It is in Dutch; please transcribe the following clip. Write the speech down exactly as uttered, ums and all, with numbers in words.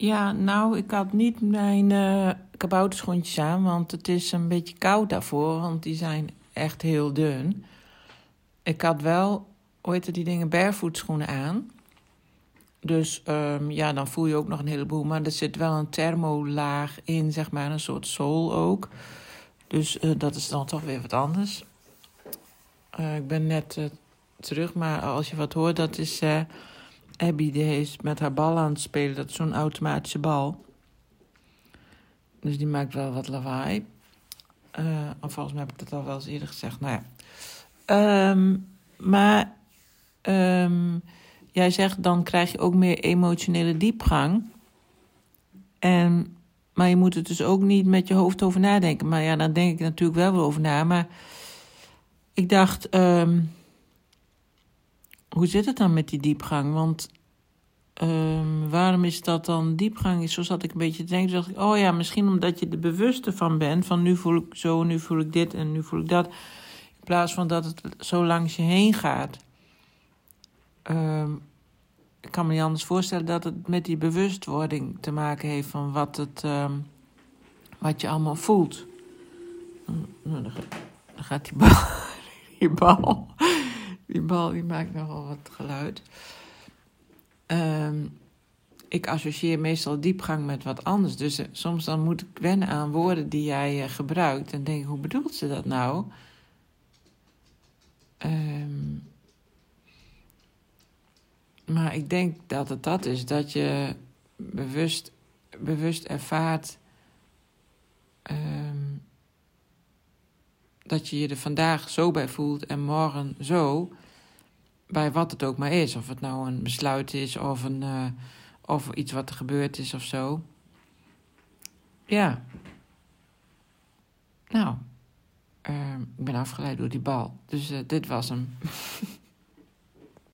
Ja, nou, ik had niet mijn uh, kaboutersschoentjes aan, want het is een beetje koud daarvoor, want die zijn echt heel dun. Ik had wel, hoe heet het, die dingen, barefoot schoenen aan. Dus um, ja, dan voel je ook nog een heleboel, maar er zit wel een thermolaag in, zeg maar, een soort zool ook. Dus uh, dat is dan toch weer wat anders. Uh, ik ben net uh, terug, maar als je wat hoort, dat is... Uh, Abby, die is met haar bal aan het spelen. Dat is zo'n automatische bal. Dus die maakt wel wat lawaai. Uh, volgens mij heb ik dat al wel eens eerder gezegd. Nou ja. Um, maar um, jij zegt, dan krijg je ook meer emotionele diepgang. En, maar je moet het dus ook niet met je hoofd over nadenken. Maar ja, daar denk ik natuurlijk wel weer over na. Maar ik dacht... Um, Hoe zit het dan met die diepgang? Want um, waarom is dat dan diepgang? Zo zat ik een beetje te denken. Toen dacht ik, oh ja, misschien omdat je er bewust van bent. Van nu voel ik zo, nu voel ik dit en nu voel ik dat. In plaats van dat het zo langs je heen gaat. Um, ik kan me niet anders voorstellen dat het met die bewustwording te maken heeft. Van wat, het, um, wat je allemaal voelt. Nou, dan gaat die bal... Die bal... Die bal die maakt nogal wat geluid. Um, ik associeer meestal diepgang met wat anders. Dus uh, soms dan moet ik wennen aan woorden die jij uh, gebruikt. En denk ik, hoe bedoelt ze dat nou? Um, maar ik denk dat het dat is. Dat je bewust, bewust ervaart... Um, dat je je er vandaag zo bij voelt en morgen zo, bij wat het ook maar is. Of het nou een besluit is of, een, uh, of iets wat er gebeurd is of zo. Ja. Nou, uh, ik ben afgeleid door die bal. Dus uh, dit was hem.